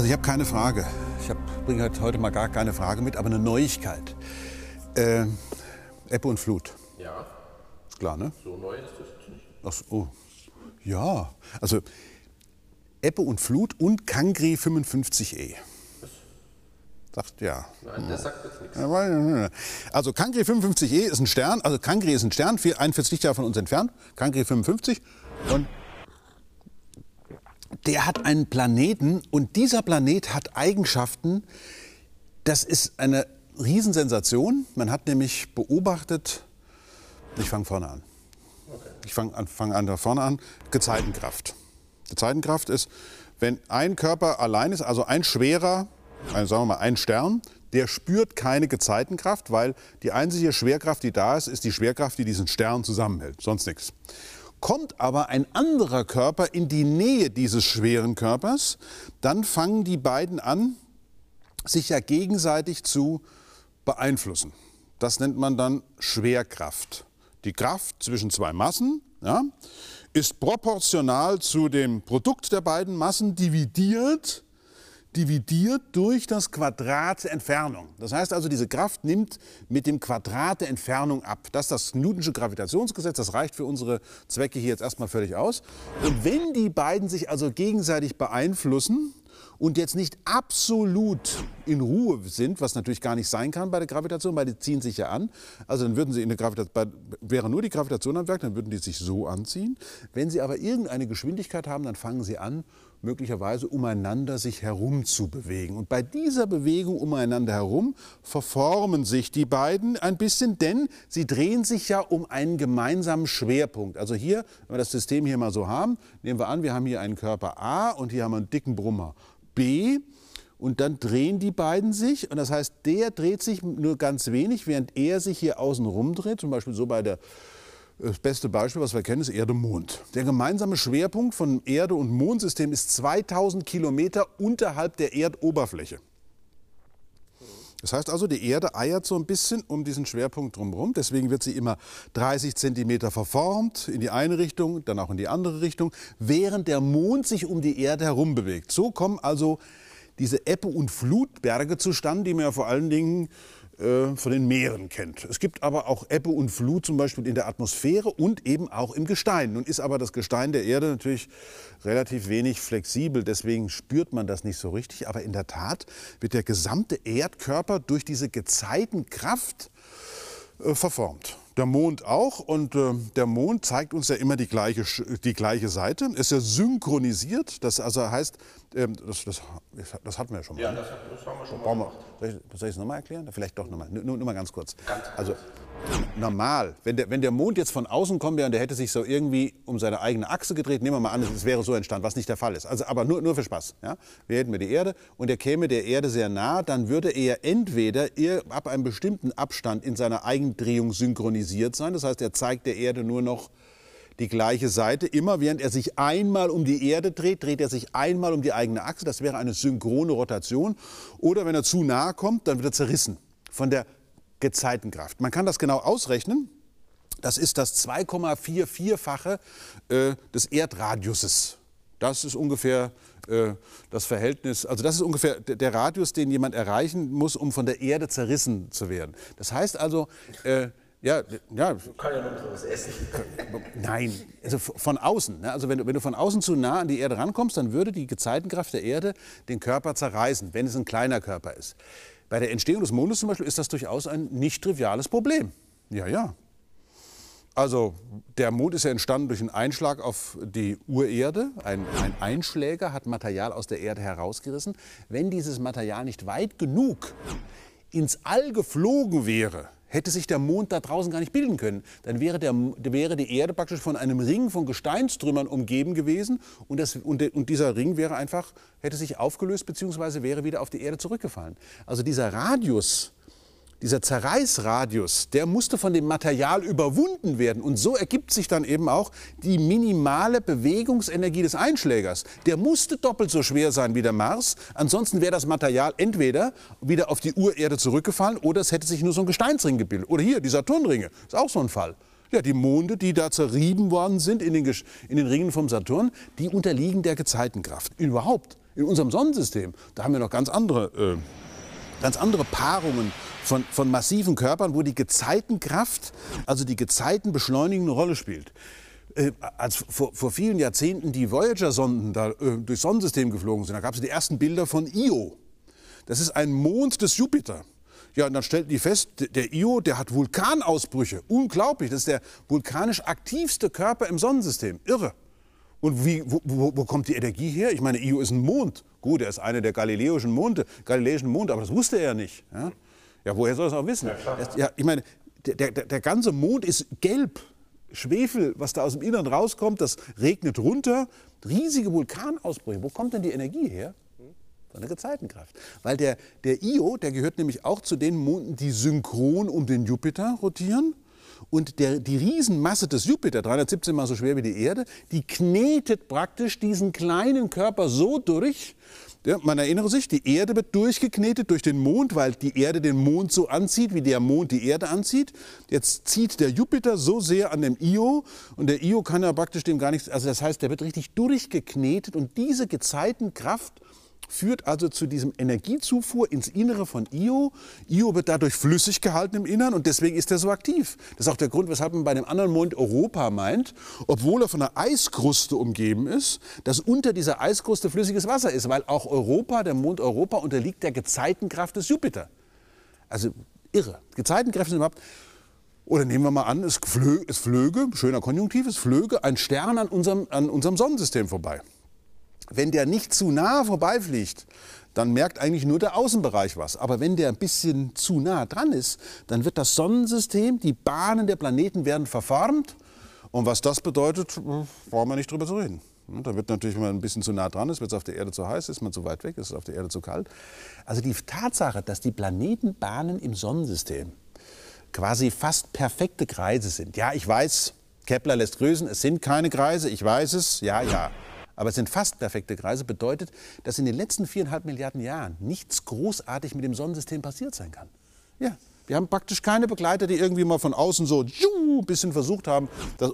Also ich habe keine Frage. Ich bringe heute mal gar keine Frage mit, aber eine Neuigkeit. Ebbe und Flut. Ja. Ist klar, ne? So neu ist das nicht. Ach so, oh. Ja, also Ebbe und Flut und Cancri 55e. Sagt ja. Nein, der sagt jetzt nichts. Also Cancri 55e ist ein Stern, also Cancri ist ein Stern, 41 Lichtjahre von uns entfernt, Cancri 55. Und der hat einen Planeten und dieser Planet hat Eigenschaften, das ist eine Riesensensation. Man hat nämlich beobachtet, ich fange vorne an. Okay. Ich fange da vorne an, Gezeitenkraft. Gezeitenkraft ist, wenn ein Körper allein ist, also ein schwerer, sagen wir mal, ein Stern, der spürt keine Gezeitenkraft, weil die einzige Schwerkraft, die da ist, ist die Schwerkraft, die diesen Stern zusammenhält, sonst nichts. Kommt aber ein anderer Körper in die Nähe dieses schweren Körpers, dann fangen die beiden an, sich ja gegenseitig zu beeinflussen. Das nennt man dann Schwerkraft. Die Kraft zwischen zwei Massen, ja, ist proportional zu dem Produkt der beiden Massen dividiert durch das Quadrat der Entfernung. Das heißt also, diese Kraft nimmt mit dem Quadrat der Entfernung ab. Das ist das Newton'sche Gravitationsgesetz, das reicht für unsere Zwecke hier jetzt erstmal völlig aus. Und wenn die beiden sich also gegenseitig beeinflussen und jetzt nicht absolut in Ruhe sind, was natürlich gar nicht sein kann bei der Gravitation, weil die ziehen sich ja an, also dann würden sie in der Gravitation, wäre nur die Gravitation am Werk, dann würden die sich so anziehen. Wenn sie aber irgendeine Geschwindigkeit haben, dann fangen sie an, möglicherweise umeinander sich herum zu bewegen. Und bei dieser Bewegung umeinander herum verformen sich die beiden ein bisschen, denn sie drehen sich ja um einen gemeinsamen Schwerpunkt. Also hier, wenn wir das System hier mal so haben, nehmen wir an, wir haben hier einen Körper A und hier haben wir einen dicken Brummer B. Und dann drehen die beiden sich und das heißt, der dreht sich nur ganz wenig, während er sich hier außen rum dreht, zum Beispiel so bei der... Das beste Beispiel, was wir kennen, ist Erde-Mond. Der gemeinsame Schwerpunkt von Erde- und Mondsystem ist 2000 Kilometer unterhalb der Erdoberfläche. Das heißt also, die Erde eiert so ein bisschen um diesen Schwerpunkt drumherum. Deswegen wird sie immer 30 Zentimeter verformt, in die eine Richtung, dann auch in die andere Richtung, während der Mond sich um die Erde herum bewegt. So kommen also diese Ebbe- und Flutberge zustande, die man ja vor allen Dingen von den Meeren kennt. Es gibt aber auch Ebbe und Flut zum Beispiel in der Atmosphäre und eben auch im Gestein. Nun ist aber das Gestein der Erde natürlich relativ wenig flexibel, deswegen spürt man das nicht so richtig. Aber in der Tat wird der gesamte Erdkörper durch diese Gezeitenkraft verformt. Der Mond auch und der Mond zeigt uns ja immer die gleiche Seite. Ist ja synchronisiert, das also heißt, das hatten wir ja schon mal. Ja, das haben wir schon mal. Soll ich es nochmal erklären? Vielleicht doch nochmal, nur mal ganz kurz. Also normal, wenn der Mond jetzt von außen kommen wäre und der hätte sich so irgendwie um seine eigene Achse gedreht, nehmen wir mal an, es wäre so entstanden, was nicht der Fall ist. Also, aber nur für Spaß. Ja? Wir hätten die Erde und er käme der Erde sehr nah, dann würde er entweder ab einem bestimmten Abstand in seiner Eigendrehung synchronisiert sein. Das heißt, er zeigt der Erde nur noch die gleiche Seite. Immer während er sich einmal um die Erde dreht, dreht er sich einmal um die eigene Achse. Das wäre eine synchrone Rotation. Oder wenn er zu nahe kommt, dann wird er zerrissen von der Gezeitenkraft. Man kann das genau ausrechnen. Das ist das 2,44-fache des Erdradiuses. Das ist ungefähr das Verhältnis, also das ist ungefähr der Radius, den jemand erreichen muss, um von der Erde zerrissen zu werden. Das heißt also... Ja. Du kannst ja noch was essen. Nein, also von außen. Ne? Also wenn du von außen zu nah an die Erde rankommst, dann würde die Gezeitenkraft der Erde den Körper zerreißen, wenn es ein kleiner Körper ist. Bei der Entstehung des Mondes zum Beispiel ist das durchaus ein nicht triviales Problem. Ja. Also der Mond ist ja entstanden durch einen Einschlag auf die Urerde. Ein Einschläger hat Material aus der Erde herausgerissen. Wenn dieses Material nicht weit genug ins All geflogen wäre, hätte sich der Mond da draußen gar nicht bilden können. Dann wäre die Erde praktisch von einem Ring von Gesteinstrümmern umgeben gewesen und dieser Ring wäre einfach, hätte sich aufgelöst bzw. wäre wieder auf die Erde zurückgefallen. Also dieser Radius, dieser Zerreißradius, der musste von dem Material überwunden werden und so ergibt sich dann eben auch die minimale Bewegungsenergie des Einschlägers. Der musste doppelt so schwer sein wie der Mars, ansonsten wäre das Material entweder wieder auf die Urerde zurückgefallen oder es hätte sich nur so ein Gesteinsring gebildet. Oder hier, die Saturnringe, ist auch so ein Fall. Ja, die Monde, die da zerrieben worden sind in den Ringen vom Saturn, die unterliegen der Gezeitenkraft. Überhaupt. In unserem Sonnensystem, da haben wir noch ganz andere Paarungen von massiven Körpern, wo die Gezeitenkraft, also die Gezeitenbeschleunigung, eine Rolle spielt. Als vor vielen Jahrzehnten die Voyager-Sonden da durchs Sonnensystem geflogen sind, da gab es die ersten Bilder von Io. Das ist ein Mond des Jupiter. Ja, und dann stellten die fest, der Io, der hat Vulkanausbrüche. Unglaublich, das ist der vulkanisch aktivste Körper im Sonnensystem. Irre. Und wo kommt die Energie her? Ich meine, Io ist ein Mond. Gut, er ist einer der galileischen Monde, aber das wusste er nicht. Ja, ja, woher soll er es auch wissen? Ja, ich meine, der ganze Mond ist gelb. Schwefel, was da aus dem Innern rauskommt, das regnet runter. Riesige Vulkanausbrüche. Wo kommt denn die Energie her? Eine Gezeitenkraft. Weil der Io, der gehört nämlich auch zu den Monden, die synchron um den Jupiter rotieren. Und die Riesenmasse des Jupiter, 317 Mal so schwer wie die Erde, die knetet praktisch diesen kleinen Körper so durch. Ja, man erinnere sich, die Erde wird durchgeknetet durch den Mond, weil die Erde den Mond so anzieht, wie der Mond die Erde anzieht. Jetzt zieht der Jupiter so sehr an dem Io und der Io kann ja praktisch dem gar nichts, also das heißt, der wird richtig durchgeknetet und diese Gezeitenkraft führt also zu diesem Energiezufuhr ins Innere von Io. Io wird dadurch flüssig gehalten im Innern und deswegen ist er so aktiv. Das ist auch der Grund, weshalb man bei dem anderen Mond Europa meint, obwohl er von einer Eiskruste umgeben ist, dass unter dieser Eiskruste flüssiges Wasser ist, weil auch Europa, der Mond Europa, unterliegt der Gezeitenkraft des Jupiter. Also irre. Gezeitenkräfte sind überhaupt... Oder nehmen wir mal an, es flöge, schöner Konjunktiv, es flöge ein Stern an unserem Sonnensystem vorbei. Wenn der nicht zu nah vorbeifliegt, dann merkt eigentlich nur der Außenbereich was. Aber wenn der ein bisschen zu nah dran ist, dann wird das Sonnensystem, die Bahnen der Planeten werden verformt. Und was das bedeutet, brauchen wir nicht drüber zu reden. Da wird natürlich, wenn man ein bisschen zu nah dran ist, wird es auf der Erde zu heiß, ist man zu weit weg, ist es auf der Erde zu kalt. Also die Tatsache, dass die Planetenbahnen im Sonnensystem quasi fast perfekte Kreise sind. Ja, ich weiß, Kepler lässt grüßen, es sind keine Kreise, ich weiß es, ja, ja. Aber es sind fast perfekte Kreise, bedeutet, dass in den letzten 4,5 Milliarden Jahren nichts großartig mit dem Sonnensystem passiert sein kann. Ja, wir haben praktisch keine Begleiter, die irgendwie mal von außen so ein bisschen versucht haben, dass,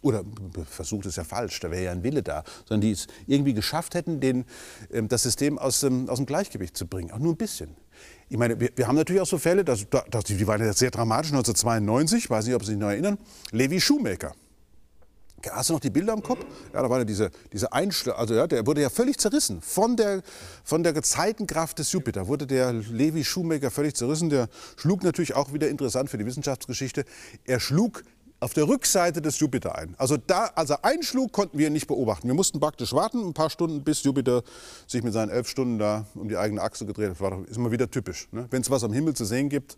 oder versucht ist ja falsch, da wäre ja ein Wille da, sondern die es irgendwie geschafft hätten, das System aus dem Gleichgewicht zu bringen, auch nur ein bisschen. Ich meine, wir haben natürlich auch so Fälle, die waren ja sehr dramatisch, 1992, ich weiß nicht, ob Sie sich noch erinnern, Levi Schumacher. Hast du noch die Bilder im Kopf? Ja, da war ja diese Einschlag, also ja, der wurde ja völlig zerrissen. Von der Gezeitenkraft des Jupiter wurde der Levi Schumacher völlig zerrissen. Der schlug natürlich auch wieder interessant für die Wissenschaftsgeschichte. Er schlug auf der Rückseite des Jupiter ein. Also da, als er einschlug, konnten wir ihn nicht beobachten. Wir mussten praktisch warten, ein paar Stunden, bis Jupiter sich mit seinen 11 Stunden da um die eigene Achse gedreht hat. War doch, ist immer wieder typisch, ne? Wenn es was am Himmel zu sehen gibt,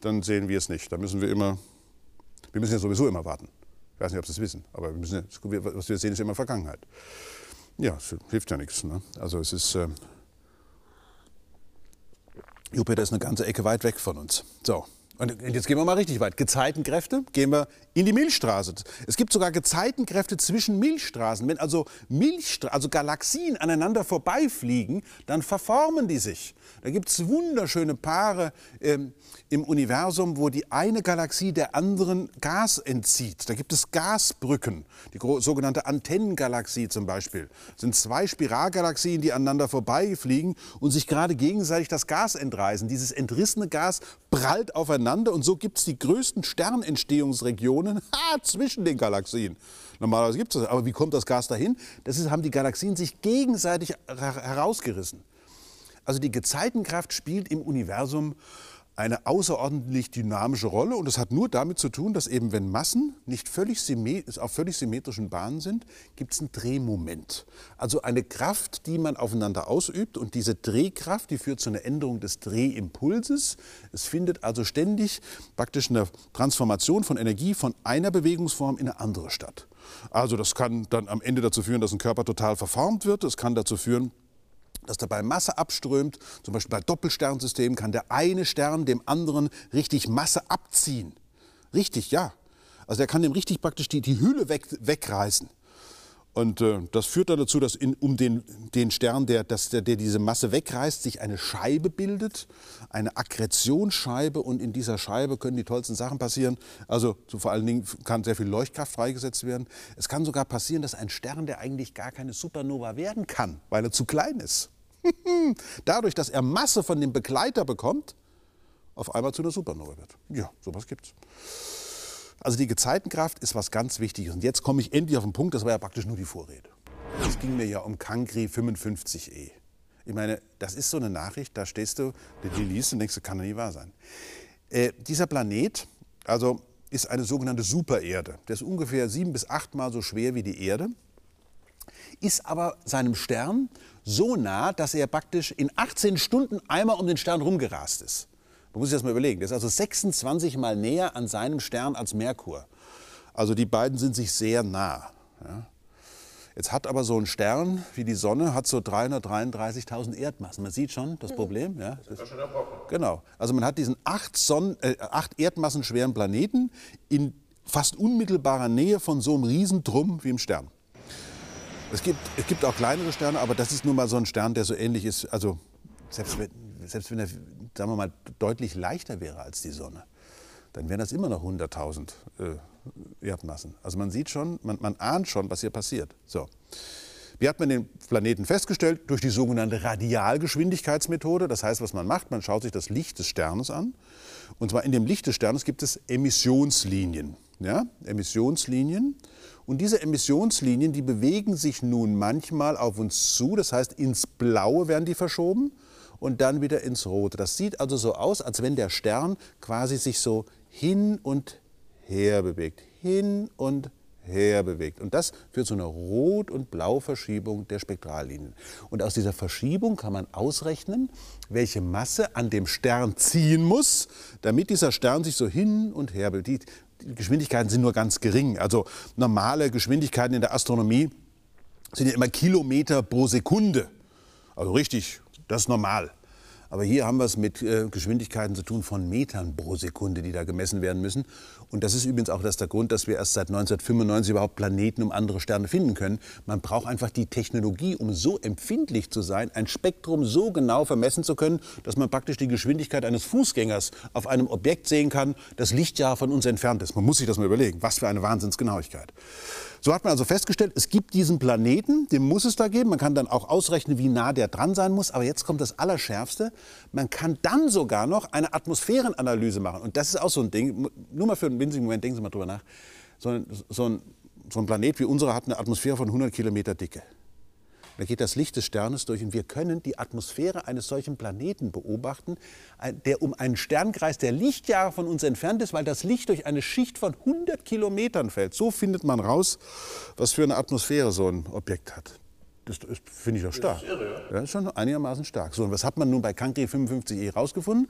dann sehen wir es nicht. Da müssen wir müssen ja sowieso immer warten. Ich weiß nicht, ob Sie es wissen, aber wir müssen, was wir sehen, ist ja immer Vergangenheit. Ja, es hilft ja nichts. Ne? Also es ist... Jupiter ist eine ganze Ecke weit weg von uns. So, und jetzt gehen wir mal richtig weit. Gezeitenkräfte, gehen wir in die Milchstraße. Es gibt sogar Gezeitenkräfte zwischen Milchstraßen. Wenn also Galaxien aneinander vorbeifliegen, dann verformen die sich. Da gibt es wunderschöne Paare im Universum, wo die eine Galaxie der anderen Gas entzieht. Da gibt es Gasbrücken, die sogenannte Antennengalaxie zum Beispiel. Das sind 2 Spiralgalaxien, die aneinander vorbeifliegen und sich gerade gegenseitig das Gas entreißen. Dieses entrissene Gas prallt aufeinander und so gibt es die größten Sternentstehungsregionen zwischen den Galaxien. Normalerweise gibt es das, aber wie kommt das Gas dahin? Haben die Galaxien sich gegenseitig herausgerissen. Also die Gezeitenkraft spielt im Universum eine außerordentlich dynamische Rolle und es hat nur damit zu tun, dass eben wenn Massen nicht auf völlig symmetrischen Bahnen sind, gibt es ein Drehmoment. Also eine Kraft, die man aufeinander ausübt und diese Drehkraft, die führt zu einer Änderung des Drehimpulses. Es findet also ständig praktisch eine Transformation von Energie von einer Bewegungsform in eine andere statt. Also das kann dann am Ende dazu führen, dass ein Körper total verformt wird, es kann dazu führen, dass dabei Masse abströmt, zum Beispiel bei Doppelsternsystemen kann der eine Stern dem anderen richtig Masse abziehen. Richtig, ja. Also der kann dem richtig praktisch die Hülle wegreißen. Und das führt dann dazu, dass um den Stern, der diese Masse wegreißt, sich eine Scheibe bildet, eine Akkretionsscheibe. Und in dieser Scheibe können die tollsten Sachen passieren. Also vor allen Dingen kann sehr viel Leuchtkraft freigesetzt werden. Es kann sogar passieren, dass ein Stern, der eigentlich gar keine Supernova werden kann, weil er zu klein ist, dadurch, dass er Masse von dem Begleiter bekommt, auf einmal zu einer Supernova wird. Ja, sowas gibt's. Also die Gezeitenkraft ist was ganz Wichtiges. Und jetzt komme ich endlich auf den Punkt, das war ja praktisch nur die Vorrede. Es ging mir ja um Cancri 55e. Ich meine, das ist so eine Nachricht, da stehst du, die liest und denkst, das kann doch nicht wahr sein. Dieser Planet also ist eine sogenannte Supererde. Der ist ungefähr 7- bis 8-mal so schwer wie die Erde, ist aber seinem Stern so nah, dass er praktisch in 18 Stunden einmal um den Stern rumgerast ist. Man muss sich das mal überlegen. Der ist also 26 Mal näher an seinem Stern als Merkur. Also die beiden sind sich sehr nah. Ja. Jetzt hat aber so ein Stern wie die Sonne hat so 333.000 Erdmassen. Man sieht schon das Problem. Ja. Das ist schon der Brocken. Genau. Also man hat diesen 8 Erdmassen schweren Planeten in fast unmittelbarer Nähe von so einem Riesentrum wie im Stern. Es gibt auch kleinere Sterne, aber das ist nun mal so ein Stern, der so ähnlich ist. Also selbst wenn er, sagen wir mal, deutlich leichter wäre als die Sonne, dann wären das immer noch 100.000 Erdmassen. Also man sieht schon, man ahnt schon, was hier passiert. So. Wie hat man den Planeten festgestellt? Durch die sogenannte Radialgeschwindigkeitsmethode. Das heißt, was man macht, man schaut sich das Licht des Sternes an. Und zwar in dem Licht des Sternes gibt es Emissionslinien. Ja? Emissionslinien. Und diese Emissionslinien, die bewegen sich nun manchmal auf uns zu. Das heißt, ins Blaue werden die verschoben. Und dann wieder ins Rote. Das sieht also so aus, als wenn der Stern quasi sich so hin und her bewegt. Hin und her bewegt. Und das führt zu einer Rot- und Blau-Verschiebung der Spektrallinien. Und aus dieser Verschiebung kann man ausrechnen, welche Masse an dem Stern ziehen muss, damit dieser Stern sich so hin und her bewegt. Die Geschwindigkeiten sind nur ganz gering. Also normale Geschwindigkeiten in der Astronomie sind ja immer Kilometer pro Sekunde. Also richtig. Das ist normal. Aber hier haben wir es mit Geschwindigkeiten zu tun von Metern pro Sekunde, die da gemessen werden müssen. Und das ist übrigens auch der Grund, dass wir erst seit 1995 überhaupt Planeten um andere Sterne finden können. Man braucht einfach die Technologie, um so empfindlich zu sein, ein Spektrum so genau vermessen zu können, dass man praktisch die Geschwindigkeit eines Fußgängers auf einem Objekt sehen kann, das Lichtjahr von uns entfernt ist. Man muss sich das mal überlegen, was für eine Wahnsinnsgenauigkeit. So hat man also festgestellt, es gibt diesen Planeten, den muss es da geben. Man kann dann auch ausrechnen, wie nah der dran sein muss. Aber jetzt kommt das Allerschärfste. Man kann dann sogar noch eine Atmosphärenanalyse machen. Und das ist auch so ein Ding, nur mal für einen winzigen Moment, denken Sie mal drüber nach. So ein Planet wie unserer hat eine Atmosphäre von 100 Kilometer Dicke. Da geht das Licht des Sternes durch und wir können die Atmosphäre eines solchen Planeten beobachten, der um einen Stern kreist, der Lichtjahre von uns entfernt ist, weil das Licht durch eine Schicht von 100 Kilometern fällt. So findet man raus, was für eine Atmosphäre so ein Objekt hat. Das finde ich doch stark. Das ist irre, ja? Ja, ist schon einigermaßen stark. So, und was hat man nun bei Cancri 55e rausgefunden?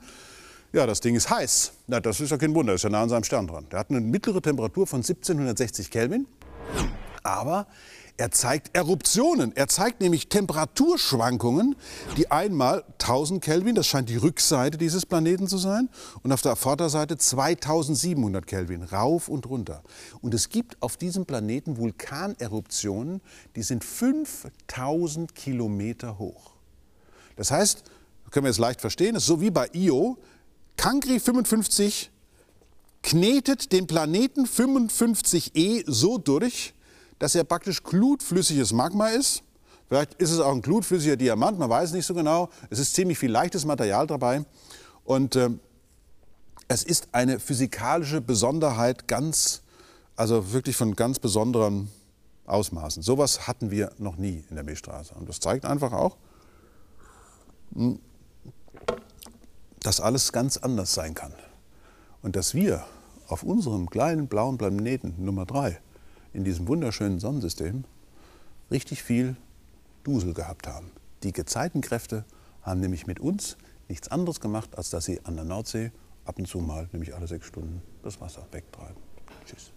Ja, das Ding ist heiß. Na, das ist ja kein Wunder, das ist ja nah an seinem Stern dran. Der hat eine mittlere Temperatur von 1760 Kelvin, aber er zeigt Eruptionen. Er zeigt nämlich Temperaturschwankungen, die einmal 1000 Kelvin, das scheint die Rückseite dieses Planeten zu sein, und auf der Vorderseite 2700 Kelvin, rauf und runter. Und es gibt auf diesem Planeten Vulkaneruptionen, die sind 5000 Kilometer hoch. Das heißt, können wir jetzt leicht verstehen, das ist so wie bei Io, Cancri 55 knetet den Planeten 55e so durch, dass er praktisch glutflüssiges Magma ist. Vielleicht ist es auch ein glutflüssiger Diamant, man weiß nicht so genau. Es ist ziemlich viel leichtes Material dabei. Und es ist eine physikalische Besonderheit, also wirklich von ganz besonderen Ausmaßen. Sowas hatten wir noch nie in der Milchstraße. Und das zeigt einfach auch, dass alles ganz anders sein kann. Und dass wir auf unserem kleinen blauen Planeten Nummer 3 in diesem wunderschönen Sonnensystem richtig viel Dusel gehabt haben. Die Gezeitenkräfte haben nämlich mit uns nichts anderes gemacht, als dass sie an der Nordsee ab und zu mal, nämlich alle 6 Stunden, das Wasser wegtreiben. Tschüss.